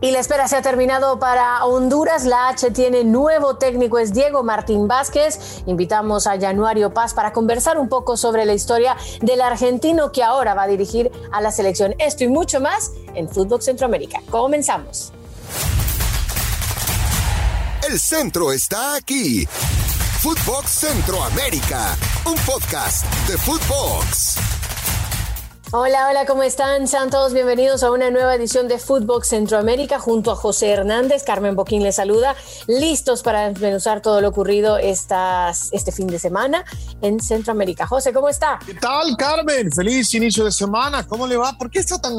Y la espera se ha terminado para Honduras. La H tiene nuevo técnico, es Diego Martín Vázquez. Invitamos a Yanuario Paz para conversar un poco sobre la historia del argentino que ahora va a dirigir a la selección. Esto y mucho más en futvox Centroamérica. Comenzamos. El centro está aquí. futvox Centroamérica, un podcast de futvox. Hola, hola, ¿cómo están? Sean todos bienvenidos a una nueva edición de futvox Centroamérica junto a José Hernández. Carmen Boquín les saluda, listos para desmenuzar todo lo ocurrido este fin de semana en Centroamérica. José, ¿cómo está? ¿Qué tal, Carmen? Feliz inicio de semana. ¿Cómo le va? ¿Por qué está tan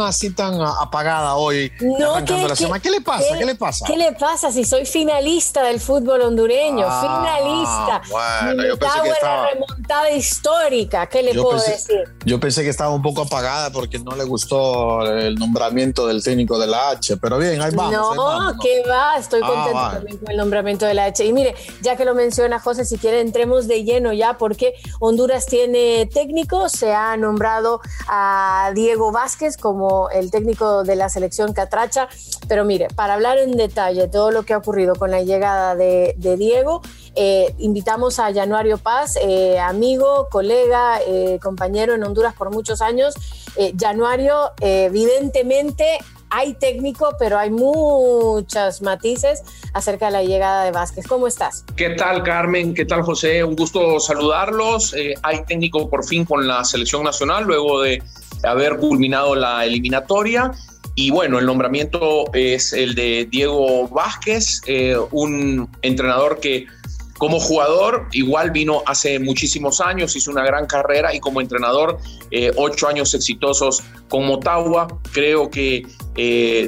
apagada hoy? No, ¿qué le pasa? ¿Qué le pasa? ¿Qué le pasa si soy finalista del fútbol hondureño? Finalista. Bueno, yo pensé que estaba... remontada histórica. ¿Qué le puedo decir? Yo pensé que estaba un poco apagada, porque no le gustó el nombramiento del técnico de la H, pero bien, ahí vamos. No, que va, estoy contento también con el nombramiento de la H. Y mire, ya que lo menciona José, si quiere entremos de lleno ya, porque Honduras tiene técnico, se ha nombrado a Diego Vázquez como el técnico de la selección catracha, pero mire, para hablar en detalle todo lo que ha ocurrido con la llegada de Diego, invitamos a Yanuario Paz, amigo, colega, compañero en Honduras por muchos años. Yanuario, evidentemente hay técnico, pero hay muchos matices acerca de la llegada de Vázquez. ¿Cómo estás? ¿Qué tal, Carmen? ¿Qué tal, José? Un gusto saludarlos. Hay técnico por fin con la selección nacional luego de haber culminado la eliminatoria. Y bueno, el nombramiento es el de Diego Vázquez, un entrenador que como jugador igual vino hace muchísimos años, hizo una gran carrera, y como entrenador 8 años exitosos con Motagua. Creo que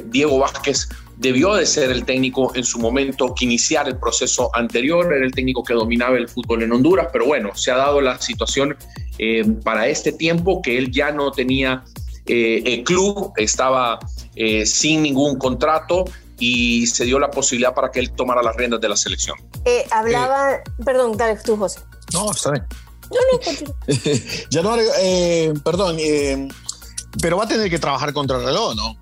Diego Vázquez debió de ser el técnico en su momento que iniciar el proceso anterior, era el técnico que dominaba el fútbol en Honduras, pero bueno, se ha dado la situación para este tiempo que él ya no tenía el club, estaba sin ningún contrato, y se dio la posibilidad para que él tomara las riendas de la selección. Perdón, dale tú, José. No, está bien. Pero va a tener que trabajar contra el reloj, ¿no?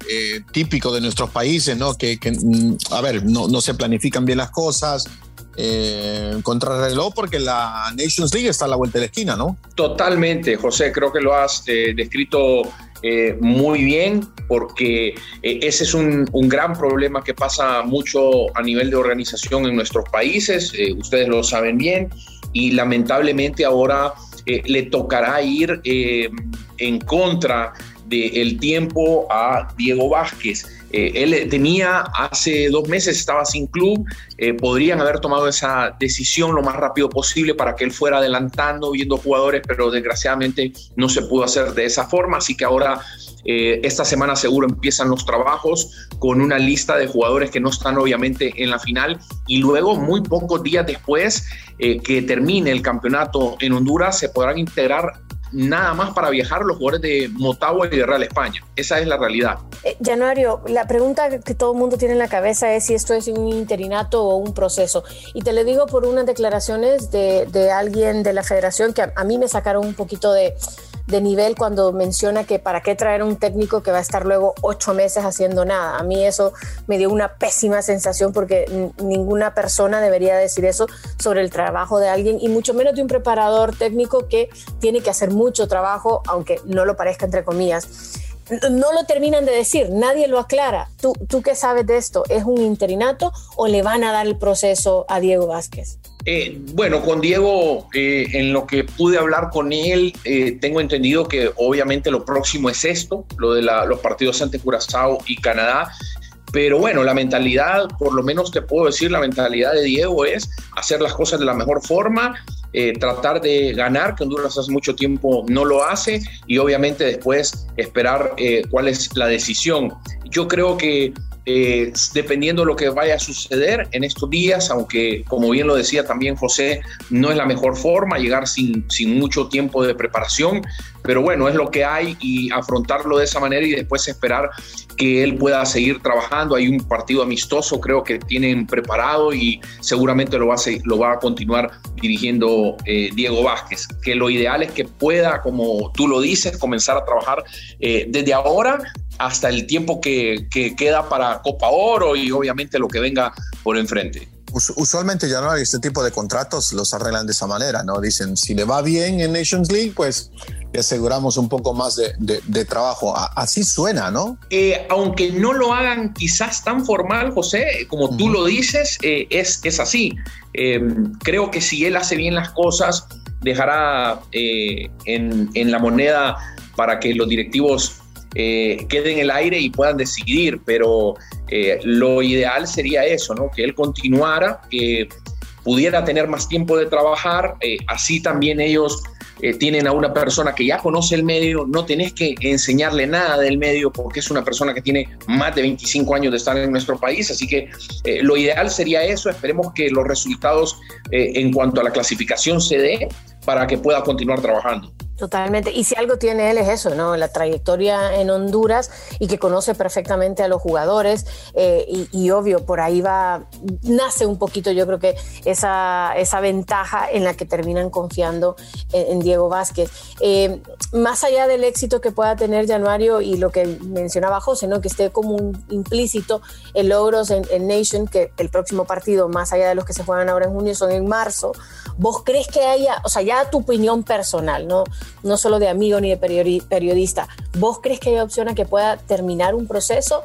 Típico de nuestros países, ¿no? No se planifican bien las cosas. Contra el reloj, porque la Nations League está a la vuelta de la esquina, ¿no? Totalmente, José, creo que lo has descrito muy bien, porque ese es un gran problema que pasa mucho a nivel de organización en nuestros países, ustedes lo saben bien, y lamentablemente ahora le tocará ir en contra del tiempo a Diego Vázquez. Él tenía hace 2 meses, estaba sin club, podrían haber tomado esa decisión lo más rápido posible para que él fuera adelantando, viendo jugadores, pero desgraciadamente no se pudo hacer de esa forma, así que ahora esta semana seguro empiezan los trabajos con una lista de jugadores que no están obviamente en la final, y luego muy pocos días después que termine el campeonato en Honduras se podrán integrar nada más para viajar los jugadores de Motagua y de Real España. Esa es la realidad. Yanuario, la pregunta que todo el mundo tiene en la cabeza es si esto es un interinato o un proceso. Y te lo digo por unas declaraciones de alguien de la federación que a mí me sacaron un poquito de nivel cuando menciona que para qué traer un técnico que va a estar luego 8 meses haciendo nada. A mí eso me dio una pésima sensación, porque ninguna persona debería decir eso sobre el trabajo de alguien, y mucho menos de un preparador técnico que tiene que hacer mucho trabajo, aunque no lo parezca, entre comillas. No lo terminan de decir, nadie lo aclara. ¿Tú qué sabes de esto? ¿Es un interinato o le van a dar el proceso a Diego Vázquez? Bueno, con Diego, en lo que pude hablar con él, tengo entendido que obviamente lo próximo es esto, lo de los partidos ante Curazao y Canadá. Pero bueno, la mentalidad, por lo menos te puedo decir, la mentalidad de Diego es hacer las cosas de la mejor forma, tratar de ganar, que Honduras hace mucho tiempo no lo hace, y obviamente después esperar cuál es la decisión. Yo creo que dependiendo de lo que vaya a suceder en estos días, aunque como bien lo decía también José, no es la mejor forma llegar sin mucho tiempo de preparación, pero bueno, es lo que hay, y afrontarlo de esa manera y después esperar que él pueda seguir trabajando. Hay un partido amistoso, creo que tienen preparado, y seguramente lo va a continuar dirigiendo Diego Vázquez, que lo ideal es que pueda, como tú lo dices, comenzar a trabajar desde ahora, hasta el tiempo que queda para Copa Oro y obviamente lo que venga por enfrente. Usualmente ya no hay este tipo de contratos, los arreglan de esa manera, ¿no? Dicen, si le va bien en Nations League, pues le aseguramos un poco más de trabajo. Así suena, ¿no? Aunque no lo hagan quizás tan formal, José, como tú lo dices, es así. Creo que si él hace bien las cosas, dejará en la moneda para que los directivos quede en el aire y puedan decidir, pero lo ideal sería eso, ¿no? Que él continuara, que pudiera tener más tiempo de trabajar, así también ellos tienen a una persona que ya conoce el medio, no tenés que enseñarle nada del medio porque es una persona que tiene más de 25 años de estar en nuestro país, así que lo ideal sería eso, esperemos que los resultados en cuanto a la clasificación se dé para que pueda continuar trabajando. Totalmente, y si algo tiene él es eso, ¿no? La trayectoria en Honduras y que conoce perfectamente a los jugadores y obvio, por ahí va, nace un poquito yo creo que esa ventaja en la que terminan confiando en Diego Vázquez. Más allá del éxito que pueda tener Yanuario y lo que mencionaba José, ¿no? Que esté como un implícito el logros en Nation, que el próximo partido, más allá de los que se juegan ahora en junio, son en marzo. ¿Vos crees que haya, o sea, ya tu opinión personal, ¿no? No solo de amigo ni de periodista. ¿Vos crees que hay opción a que pueda terminar un proceso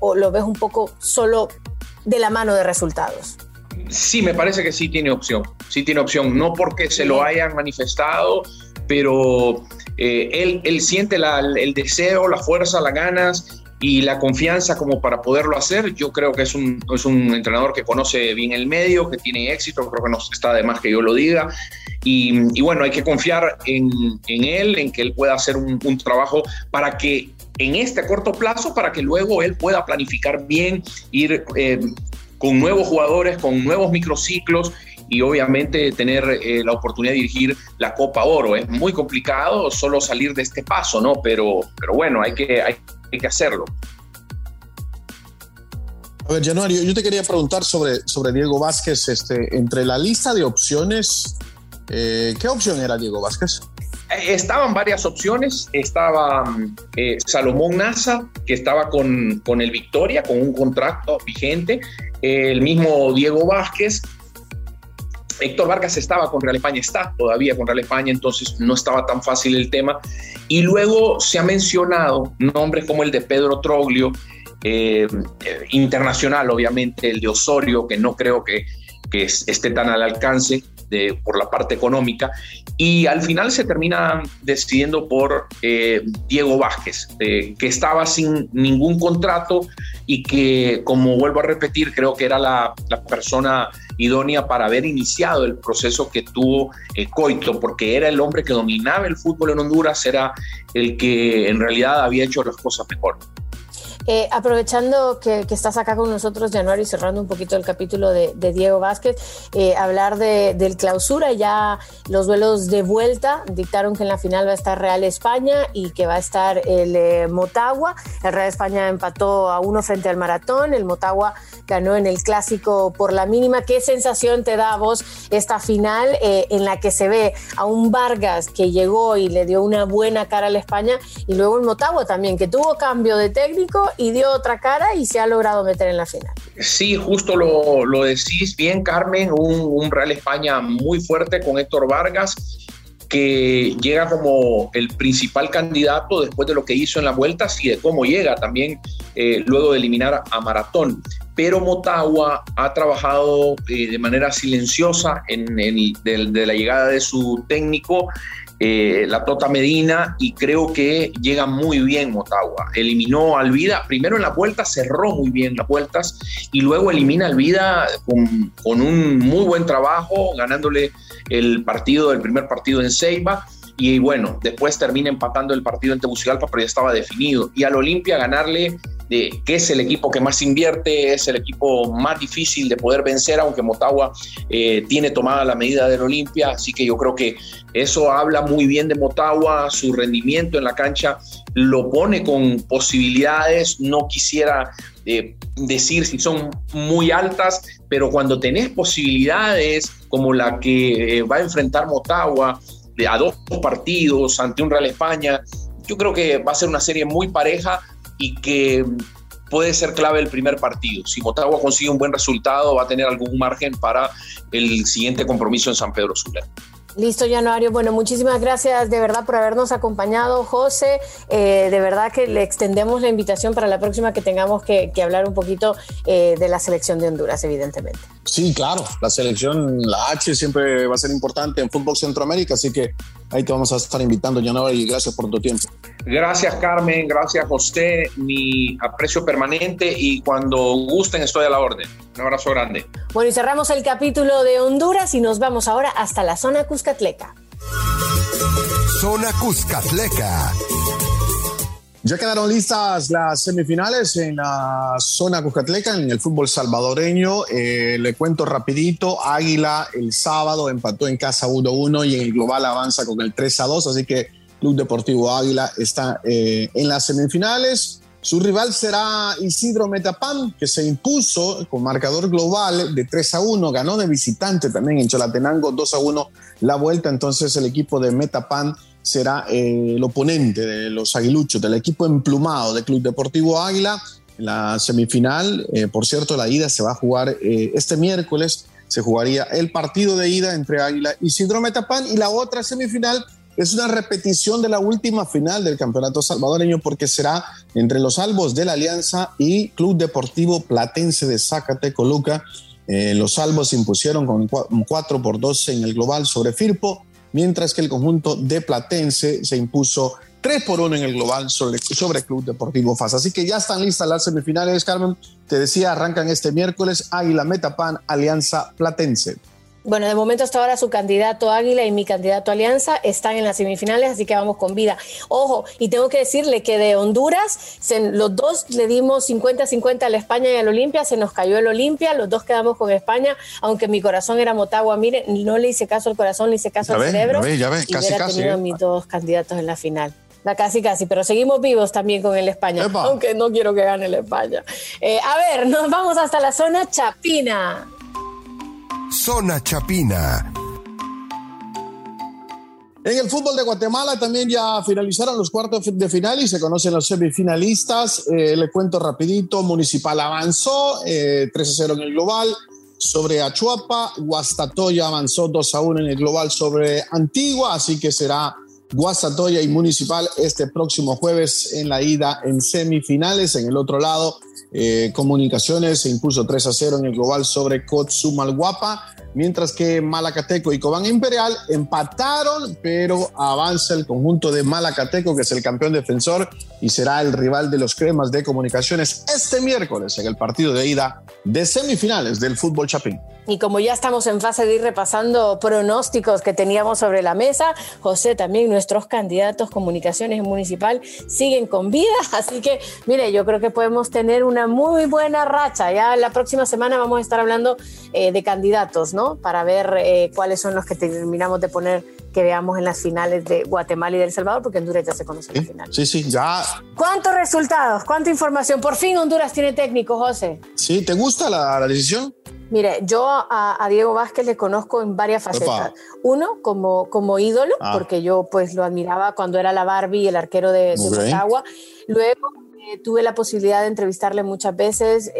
o lo ves un poco solo de la mano de resultados? Sí, me parece que sí tiene opción. Sí tiene opción, no porque se lo hayan manifestado, pero él siente el deseo, la fuerza, las ganas y la confianza como para poderlo hacer. Yo creo que es un entrenador que conoce bien el medio, que tiene éxito, creo que no está de más que yo lo diga. Y bueno, hay que confiar en él, en que él pueda hacer un trabajo para que en este corto plazo, para que luego él pueda planificar bien, ir con nuevos jugadores, con nuevos microciclos y obviamente tener la oportunidad de dirigir la Copa Oro. Es muy complicado solo salir de este paso, ¿no? Pero bueno, hay que hacerlo. A ver, Januario, yo te quería preguntar sobre Diego Vázquez. Entre la lista de opciones, ¿qué opción era Diego Vázquez? Estaban varias opciones. Estaba Salomón Nasa, que estaba con el Victoria, con un contrato vigente. El mismo Diego Vázquez. Héctor Vargas estaba con Real España, está todavía con Real España, entonces no estaba tan fácil el tema. Y luego se ha mencionado nombres como el de Pedro Troglio, internacional, obviamente, el de Osorio, que no creo que esté tan al alcance por la parte económica. Y al final se termina decidiendo por Diego Vázquez, que estaba sin ningún contrato y que, como vuelvo a repetir, creo que era la persona idónea para haber iniciado el proceso que tuvo Coito, porque era el hombre que dominaba el fútbol en Honduras, era el que en realidad había hecho las cosas mejor. Aprovechando que estás acá con nosotros, Januario, y cerrando un poquito el capítulo de Diego Vázquez, hablar del clausura. Ya los duelos de vuelta dictaron que en la final va a estar Real España y que va a estar el Motagua. El Real España empató 1 frente al Maratón, el Motagua ganó en el Clásico por la mínima. ¿Qué sensación te da a vos esta final en la que se ve a un Vargas que llegó y le dio una buena cara a la España y luego el Motagua también, que tuvo cambio de técnico y dio otra cara y se ha logrado meter en la final? Sí, justo lo decís bien, Carmen, un Real España muy fuerte con Héctor Vargas, que llega como el principal candidato después de lo que hizo en las vueltas y de cómo llega también luego de eliminar a Maratón. Pero Motagua ha trabajado de manera silenciosa de la llegada de su técnico, la Tota Medina, y creo que llega muy bien Motagua. Eliminó al Vida, primero en las vueltas, cerró muy bien las vueltas y luego elimina al Vida con un muy buen trabajo, ganándole el primer partido en Ceiba, y bueno, después termina empatando el partido en Tegucigalpa, pero ya estaba definido. Y al Olimpia ganarle, que es el equipo que más invierte, es el equipo más difícil de poder vencer, aunque Motagua tiene tomada la medida del Olimpia, así que yo creo que eso habla muy bien de Motagua. Su rendimiento en la cancha lo pone con posibilidades, no quisiera decir si son muy altas, pero cuando tenés posibilidades como la que va a enfrentar Motagua a 2 partidos ante un Real España, yo creo que va a ser una serie muy pareja, y que puede ser clave el primer partido. Si Motagua consigue un buen resultado, va a tener algún margen para el siguiente compromiso en San Pedro Sula. Listo, Yanuario. Bueno, muchísimas gracias de verdad por habernos acompañado, José. De verdad que le extendemos la invitación para la próxima que tengamos que hablar un poquito de la selección de Honduras, evidentemente. Sí, claro. La selección, la H, siempre va a ser importante en futvox Centroamérica, así que ahí te vamos a estar invitando, Yanuario, y gracias por tu tiempo. Gracias, Carmen. Gracias, José. Mi aprecio permanente y cuando gusten estoy a la orden. Un abrazo grande. Bueno, y cerramos el capítulo de Honduras y nos vamos ahora hasta la zona Cuscatleca. Zona Cuscatleca. Ya quedaron listas las semifinales en la zona Cuscatleca, en el fútbol salvadoreño. Le cuento rapidito, Águila el sábado empató en casa 1-1 y en el global avanza con el 3-2, así que Club Deportivo Águila está en las semifinales. Su rival será Isidro Metapán, que se impuso con marcador global de 3-1, ganó de visitante también en Chalatenango 2-1 la vuelta, entonces el equipo de Metapán será el oponente de los aguiluchos, del equipo emplumado de Club Deportivo Águila. En la semifinal, por cierto, la ida se va a jugar este miércoles, se jugaría el partido de ida entre Águila y Isidro Metapán, y la otra semifinal es una repetición de la última final del campeonato salvadoreño porque será entre los albos de la Alianza y Club Deportivo Platense de Zacatecoluca. Los albos se impusieron con 4-2 en el global sobre Firpo, mientras que el conjunto de Platense se impuso 3-1 en el global sobre Club Deportivo FAS. Así que ya están listas las semifinales, Carmen. Te decía, arrancan este miércoles Águila Metapán, Alianza Platense. Bueno, de momento hasta ahora su candidato Águila y mi candidato Alianza están en las semifinales, así que vamos con vida. Ojo, y tengo que decirle que de Honduras, los dos le dimos 50-50 a la España y al Olimpia, se nos cayó el Olimpia, los dos quedamos con España, aunque mi corazón era Motagua. Miren, no le hice caso al corazón, le hice caso al cerebro. Ya ves, y casi, hubiera tenido a mis dos candidatos en la final. Casi, pero seguimos vivos también con el España, ¡epa!, aunque no quiero que gane el España. A ver, nos vamos hasta la zona Chapina. Zona Chapina. En el fútbol de Guatemala también ya finalizaron los cuartos de final y se conocen los semifinalistas. Le cuento rapidito, Municipal avanzó 3-0 en el global sobre Achuapa, Guastatoya avanzó 2-1 en el global sobre Antigua, así que será Guastatoya y Municipal este próximo jueves en la ida en semifinales. En el otro lado, Comunicaciones se impuso 3-0 en el global sobre Cotzumalguapa, mientras que Malacateco y Cobán Imperial empataron, pero avanza el conjunto de Malacateco, que es el campeón defensor y será el rival de los cremas de Comunicaciones este miércoles en el partido de ida de semifinales del fútbol chapín. Y como ya estamos en fase de ir repasando pronósticos que teníamos sobre la mesa, José, también nuestros candidatos Comunicaciones y Municipal siguen con vida, así que mire, yo creo que podemos tener una muy buena racha. Ya la próxima semana vamos a estar hablando de candidatos, ¿no? Para ver cuáles son los que terminamos de poner, que veamos en las finales de Guatemala y de El Salvador, porque Honduras ya se conoce la final. Sí, ya. ¿Cuántos resultados? ¿Cuánta información? Por fin Honduras tiene técnico, José. Sí, ¿te gusta la decisión? Mire, yo a Diego Vázquez le conozco en varias facetas. Opa. Uno, como ídolo, porque yo pues lo admiraba cuando era la Barbie, el arquero de Motagua. Luego tuve la posibilidad de entrevistarle muchas veces,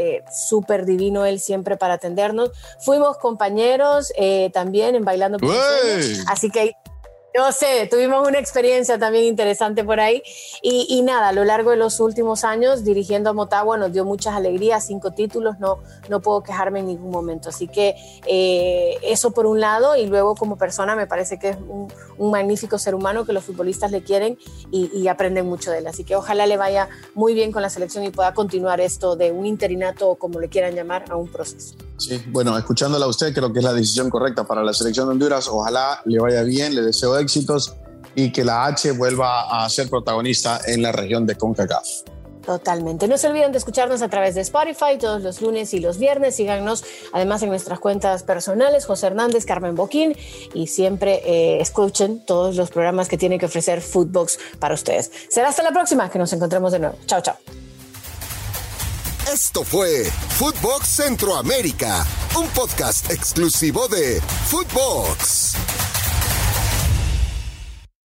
súper divino él siempre para atendernos. Fuimos compañeros también en Bailando por Sueños, así que ahí no sé, tuvimos una experiencia también interesante por ahí y nada, a lo largo de los últimos años dirigiendo a Motagua nos dio muchas alegrías, 5 títulos, no puedo quejarme en ningún momento, así que eso por un lado, y luego como persona me parece que es un magnífico ser humano que los futbolistas le quieren y aprenden mucho de él, así que ojalá le vaya muy bien con la selección y pueda continuar esto de un interinato, o como le quieran llamar, a un proceso. Sí, bueno, escuchándola a usted creo que es la decisión correcta para la selección de Honduras, ojalá le vaya bien, le deseo éxitos y que la H vuelva a ser protagonista en la región de CONCACAF. Totalmente. No se olviden de escucharnos a través de Spotify todos los lunes y los viernes. Síganos además en nuestras cuentas personales, José Hernández, Carmen Boquín, y siempre escuchen todos los programas que tiene que ofrecer futvox para ustedes. Será hasta la próxima que nos encontremos de nuevo. Chao, chao. Esto fue futvox Centroamérica, un podcast exclusivo de futvox.